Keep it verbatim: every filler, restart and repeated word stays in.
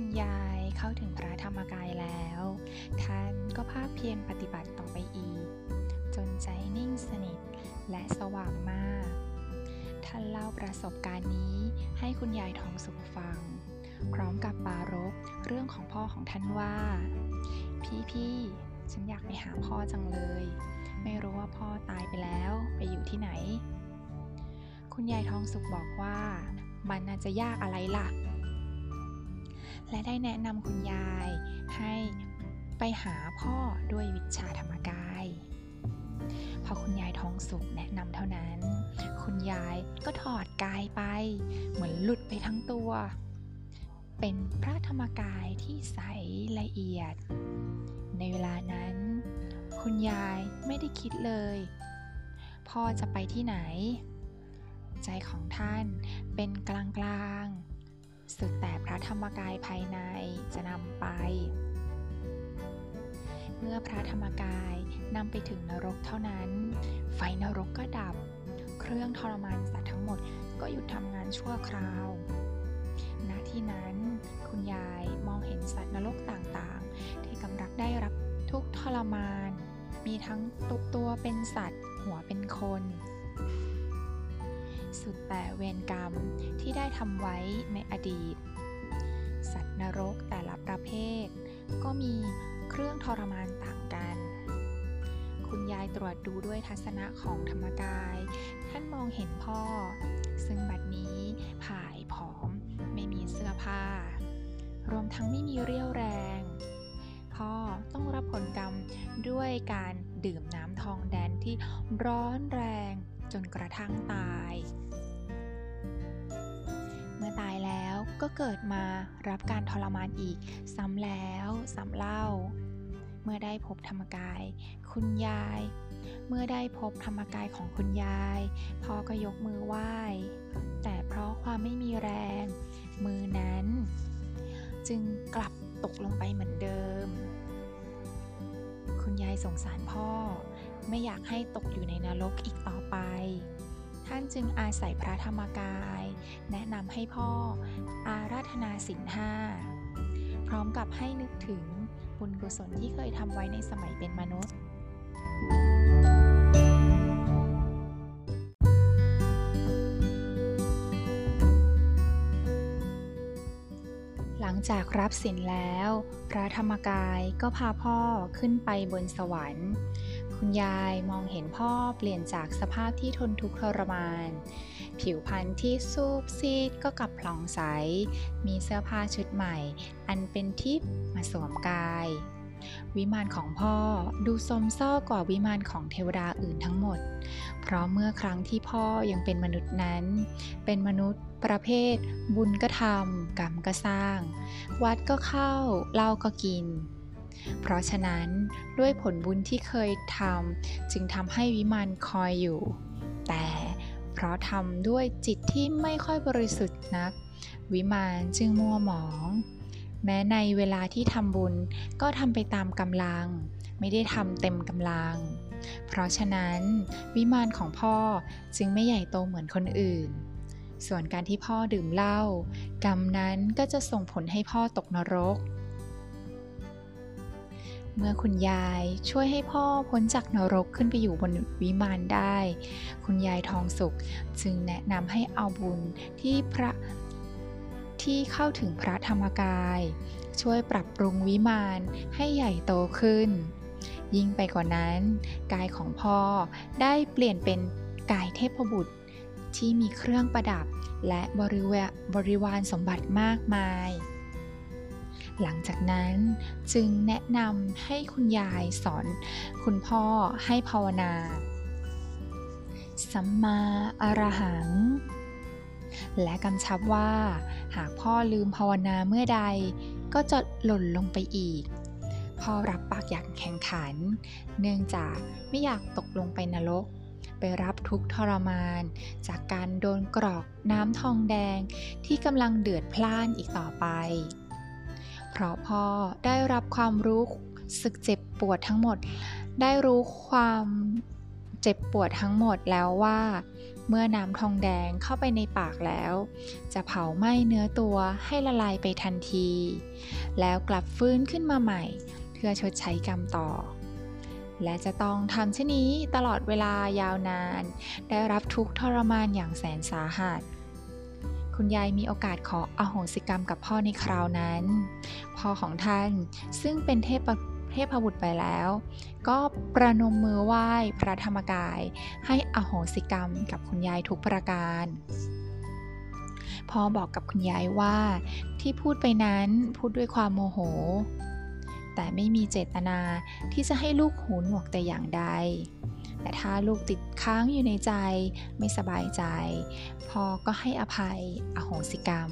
คุณยายเข้าถึงพระธรรมกายแล้วท่านก็ภาคเพียรปฏิบัติต่อไปอีกจนใจนิ่งสนิทและสว่างมากท่านเล่าประสบการณ์นี้ให้คุณยายทองสุขฟังพร้อมกับปารภเรื่องของพ่อของท่านว่าพี่ๆฉันอยากไปหาพ่อจังเลยไม่รู้ว่าพ่อตายไปแล้วไปอยู่ที่ไหนคุณยายทองสุขบอกว่ามันน่าจะยากอะไรล่ะและได้แนะนำคุณยายให้ไปหาพ่อด้วยวิชาธรรมกายพอคุณยายทองสุขแนะนำเท่านั้นคุณยายก็ถอดกายไปเหมือนหลุดไปทั้งตัวเป็นพระธรรมกายที่ใสละเอียดในเวลานั้นคุณยายไม่ได้คิดเลยพ่อจะไปที่ไหนใจของท่านเป็นกลางกลางสุดแต่พระธรรมกายภายในจะนำไปเมื่อพระธรรมกายนำไปถึงนรกเท่านั้นไฟนรกก็ดับเครื่องทรมานสัตว์ทั้งหมดก็หยุดทำงานชั่วคราวณที่นั้นคุณยายมองเห็นสัตว์นรกต่างๆที่กำลังได้รับทุกข์ทรมานมีทั้งตัวตัวเป็นสัตว์หัวเป็นคนสุดแต่เวรกรรมที่ได้ทำไว้ในอดีตสัตว์นรกแต่ละประเภทก็มีเครื่องทรมานต่างกันคุณยายตรวจดูด้วยทัศนะของธรรมกายท่านมองเห็นพ่อซึ่งบัดนี้ผายผอมไม่มีเสื้อผ้ารวมทั้งไม่มีเรี่ยวแรงพ่อต้องรับผลกรรมด้วยการดื่มน้ำทองแดงที่ร้อนแรงจนกระทั่งตายเมื่อตายแล้วก็เกิดมารับการทรมานอีกซ้ำแล้วซ้ำเล่าเมื่อได้พบธรรมกายคุณยายเมื่อได้พบธรรมกายของคุณยายพ่อก็ยกมือไหว้แต่เพราะความไม่มีแรงมือนั้นจึงกลับตกลงไปเหมือนเดิมคุณยายสงสารพ่อไม่อยากให้ตกอยู่ในนรกอีกต่อไปท่านจึงอาศัยพระธรรมกายแนะนำให้พ่ออาราธนาศีลห้าพร้อมกับให้นึกถึงบุญกุศลที่เคยทำไว้ในสมัยเป็นมนุษย์หลังจากรับศีลแล้วพระธรรมกายก็พาพ่อขึ้นไปบนสวรรค์คุณยายมองเห็นพ่อเปลี่ยนจากสภาพที่ทนทุกข์ทรมานผิวพรรณที่ซูบซีดก็กลับผ่องใสมีเสื้อผ้าชุดใหม่อันเป็นทิพย์มาสวมกายวิมานของพ่อดูสมซ่อกว่าวิมานของเทวดาอื่นทั้งหมดเพราะเมื่อครั้งที่พ่อยังเป็นมนุษย์นั้นเป็นมนุษย์ประเภทบุญก็ทำกรรมก็สร้างวัดก็เข้าเหล้าก็กินเพราะฉะนั้นด้วยผลบุญที่เคยทำจึงทำให้วิมานคอยอยู่แต่เพราะทำด้วยจิตที่ไม่ค่อยบริสุทธิ์นักวิมานจึงมัวหมองแม้ในเวลาที่ทำบุญก็ทำไปตามกำลังไม่ได้ทำเต็มกำลังเพราะฉะนั้นวิมานของพ่อจึงไม่ใหญ่โตเหมือนคนอื่นส่วนการที่พ่อดื่มเหล้ากรรมนั้นก็จะส่งผลให้พ่อตกนรกเมื่อคุณยายช่วยให้พ่อพ้นจากนรกขึ้นไปอยู่บนวิมานได้คุณยายทองสุขจึงแนะนำให้เอาบุญที่พระที่เข้าถึงพระธรรมกายช่วยปรับปรุงวิมานให้ใหญ่โตขึ้นยิ่งไปกว่านั้นกายของพ่อได้เปลี่ยนเป็นกายเทพบุตรที่มีเครื่องประดับและบริเวณบริวารสมบัติมากมายหลังจากนั้นจึงแนะนำให้คุณยายสอนคุณพ่อให้ภาวนาสัมมาอรหังและกำชับว่าหากพ่อลืมภาวนาเมื่อใดก็จะหล่นลงไปอีกพ่อรับปากอย่างแข็งขันเนื่องจากไม่อยากตกลงไปนรกไปรับทุกข์ทรมานจากการโดนกรอกน้ำทองแดงที่กำลังเดือดพล่านอีกต่อไปเพราะพ่อได้รับความรู้สึกเจ็บปวดทั้งหมดได้รู้ความ เจ็บปวดทั้งหมดแล้วว่าเมื่อน้ำทองแดงเข้าไปในปากแล้วจะเผาไหม้เนื้อตัวให้ละลายไปทันทีแล้วกลับฟื้นขึ้นมาใหม่เพื่อชดใช้กรรมต่อและจะต้องทำเช่นนี้ตลอดเวลายาวนานได้รับทุกข์ทรมานอย่างแสนสาหัสคุณยายมีโอกาสขออโหสิกรรมกับพ่อในคราวนั้นพ่อของท่านซึ่งเป็นเทพเทพบุตรไปแล้วก็ประนมมือไหว้พระธรรมกายให้อโหสิกรรมกับคุณยายทุกประการพ่อบอกกับคุณยายว่าที่พูดไปนั้นพูดด้วยความโมโหแต่ไม่มีเจตนาที่จะให้ลูกหูหนวกแต่อย่างใดแต่ถ้าลูกติดค้างอยู่ในใจไม่สบายใจพ่อก็ให้อภัยอโหสิกรรม